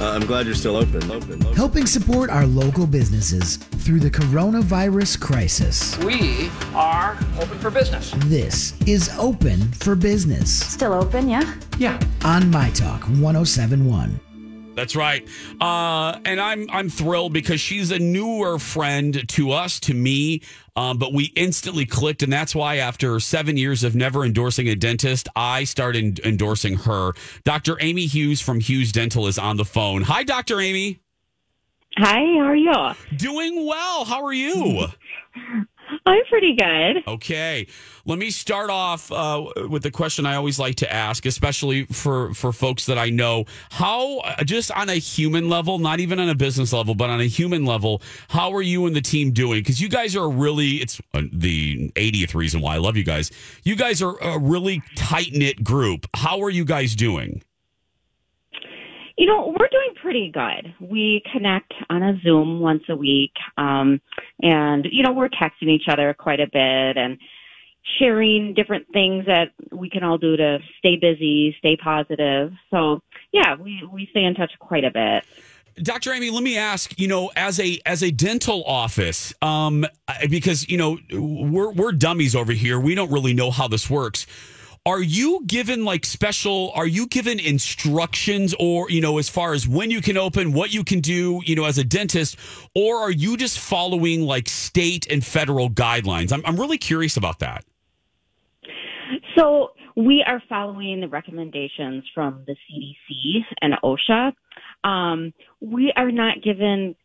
I'm glad you're still open. Helping support our local businesses through the coronavirus crisis. We are open for business. This is Open for Business. Still open, yeah? Yeah. On MyTalk 107.1. That's right. And I'm thrilled because she's a newer friend to us, to me, but we instantly clicked. And that's why after 7 years of never endorsing a dentist, I started endorsing her. Dr. Amy Hughes from Hughes Dental is on the phone. Hi, Dr. Amy. Hi, how are you? Doing well. How are you? I'm pretty good. Okay. Let me start off with the question I always like to ask, especially for folks that I know. How, just on a human level, not even on a business level, but on a human level, how are you and the team doing? Because you guys are really, it's the 80th reason why I love you guys. You guys are a really tight-knit group. How are you guys doing? You know, we're doing pretty good. We connect on a Zoom once a week, and, you know, we're texting each other quite a bit and sharing different things that we can all do to stay busy, stay positive. So, yeah, we stay in touch quite a bit. Dr. Amy, let me ask, you know, as a dental office, because, you know, we're dummies over here. We don't really know how this works. Are you given instructions or, you know, as far as when you can open, what you can do, you know, as a dentist, or are you just following like state and federal guidelines? I'm really curious about that. So we are following the recommendations from the CDC and OSHA. We are not given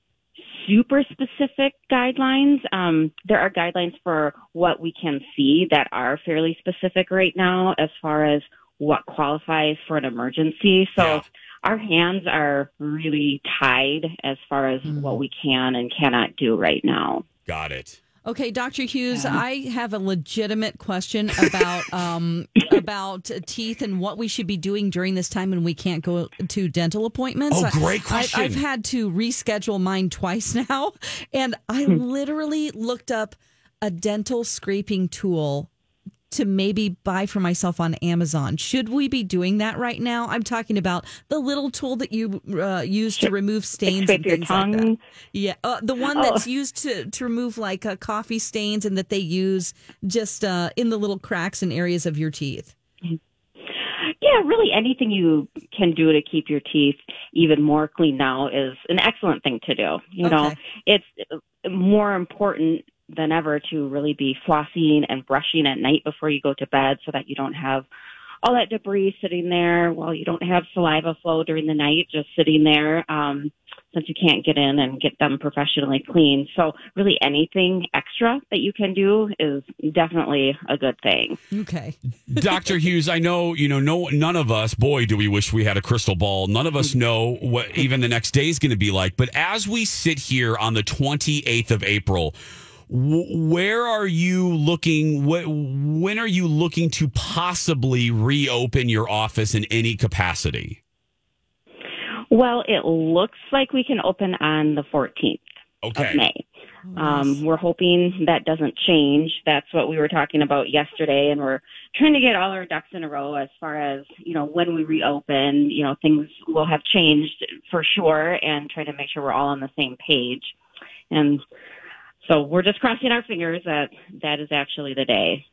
super specific guidelines. There are guidelines for what we can see that are fairly specific right now as far as what qualifies for an emergency. So yeah. Our hands are really tied as far as what we can and cannot do right now. Got it. Okay, Dr. Hughes, yeah. I have a legitimate question about about teeth and what we should be doing during this time when we can't go to dental appointments. Oh, great question. I've had to reschedule mine twice now, and I literally looked up a dental scraping tool to maybe buy for myself on Amazon. Should we be doing that right now? I'm talking about the little tool that you use to remove stains and things like that. Yeah, the one that's used to remove like coffee stains and that they use just in the little cracks and areas of your teeth. Yeah, really anything you can do to keep your teeth even more clean now is an excellent thing to do. You know, it's more important than ever to really be flossing and brushing at night before you go to bed so that you don't have all that debris sitting there while you don't have saliva flow during the night just sitting there since you can't get in and get them professionally clean. So really anything extra that you can do is definitely a good thing. Okay. Dr. Hughes, I know, you know, none of us, boy, do we wish we had a crystal ball. None of us know what even the next day is going to be like. But as we sit here on the 28th of April, where are you looking? When are you looking to possibly reopen your office in any capacity? Well, it looks like we can open on the 14th of May. We're hoping that doesn't change. That's what we were talking about yesterday, and we're trying to get all our ducks in a row as far as, you know, when we reopen, you know, things will have changed for sure, and trying to make sure we're all on the same page. And so we're just crossing our fingers that that is actually the day.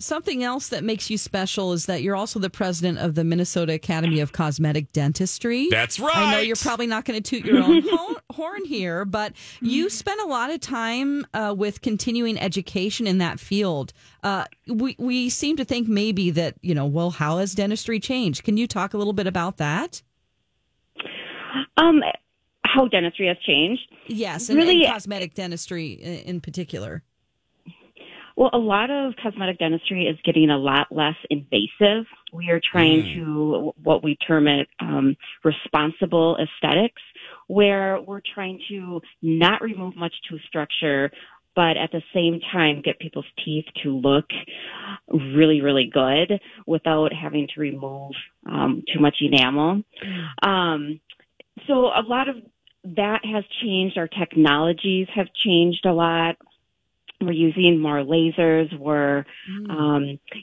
Something else that makes you special is that you're also the president of the Minnesota Academy of Cosmetic Dentistry. That's right. I know you're probably not going to toot your own horn here, but you spend a lot of time with continuing education in that field. We seem to think maybe that, you know, well, how has dentistry changed? Can you talk a little bit about that? How dentistry has changed. Yes, and really, and cosmetic dentistry in particular. Well, a lot of cosmetic dentistry is getting a lot less invasive. We are trying to, what we term it, responsible aesthetics, where we're trying to not remove much tooth structure, but at the same time get people's teeth to look really, really good without having to remove too much enamel. So a lot of that has changed. Our technologies have changed a lot. We're using more lasers. We're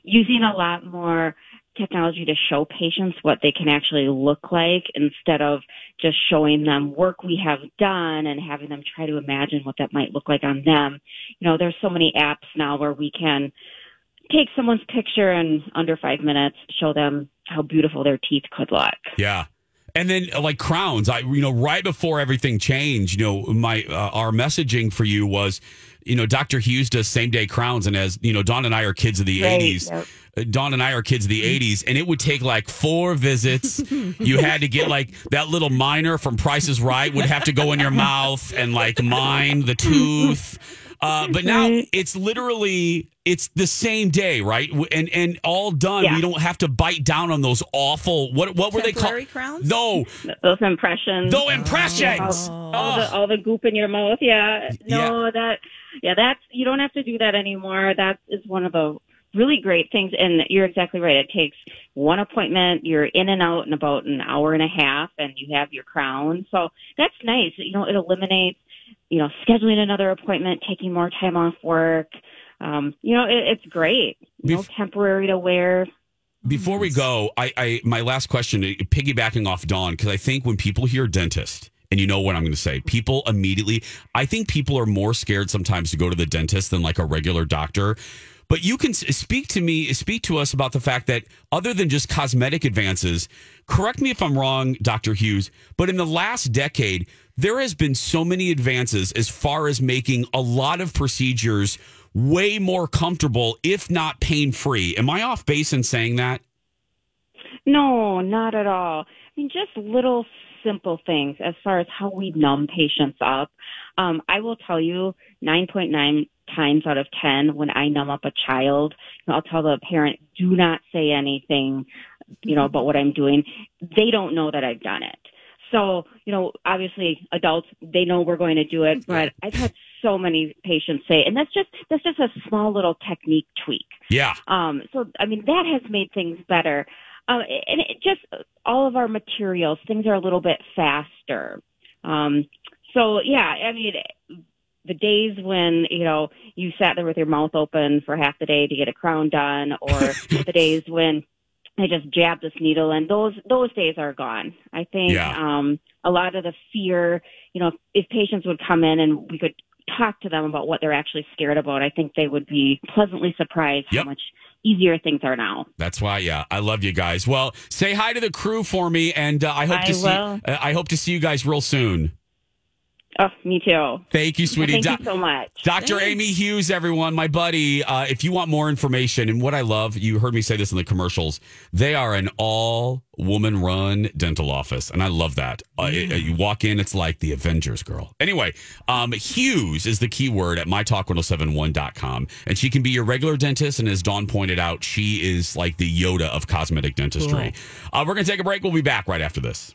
using a lot more technology to show patients what they can actually look like instead of just showing them work we have done and having them try to imagine what that might look like on them. You know, there's so many apps now where we can take someone's picture and under 5 minutes show them how beautiful their teeth could look. Yeah. And then like crowns, right before everything changed, our messaging for you was, Dr. Hughes does same day crowns. And as Dawn and I are kids of the 80s, yep. Dawn and I are kids of the 80s, and it would take like 4 visits. You had to get like that little miner from Price is Right would have to go in your mouth and like mine the tooth. But now it's literally, it's the same day, right? And all done. Yeah. We don't have to bite down on those awful, what were they called? Temporary crowns? No. Those impressions. All the goop in your mouth. Yeah. No, yeah. You don't have to do that anymore. That is one of the really great things. And you're exactly right. It takes one appointment. You're in and out in about an hour and a half and you have your crown. So that's nice. It eliminates, scheduling another appointment, taking more time off work. It's great. Temporary to wear. Before we go, I my last question, piggybacking off Dawn, because I think when people hear dentist, and you know what I'm going to say, people immediately, I think people are more scared sometimes to go to the dentist than like a regular doctor. But you can speak to us about the fact that other than just cosmetic advances, correct me if I'm wrong, Dr. Hughes, but in the last decade, there has been so many advances as far as making a lot of procedures way more comfortable, if not pain-free. Am I off base in saying that? No, not at all. Just little simple things as far as how we numb patients up. I will tell you 9.9 times out of 10 when I numb up a child, I'll tell the parent, do not say anything, about what I'm doing. They don't know that I've done it. So, obviously adults, they know we're going to do it, but I've had so many patients say, and that's just a small little technique tweak. Yeah. That has made things better. And it just all of our materials, things are a little bit faster. The days when, you sat there with your mouth open for half the day to get a crown done, or the days when I just jabbed this needle in, those days are gone. I think a lot of the fear, if patients would come in and we could talk to them about what they're actually scared about, I think they would be pleasantly surprised how much easier things are now. That's why, I love you guys. Well, say hi to the crew for me, and I hope to see you guys real soon. Oh, me too. Thank you, sweetie. Thank you so much. Dr. Thanks. Amy Hughes, everyone, my buddy. If you want more information, and what I love, you heard me say this in the commercials, they are an all-woman-run dental office, and I love that. You walk in, it's like the Avengers, girl. Anyway, Hughes is the keyword at MyTalk1071.com, and she can be your regular dentist, and as Dawn pointed out, she is like the Yoda of cosmetic dentistry. Cool. We're going to take a break. We'll be back right after this.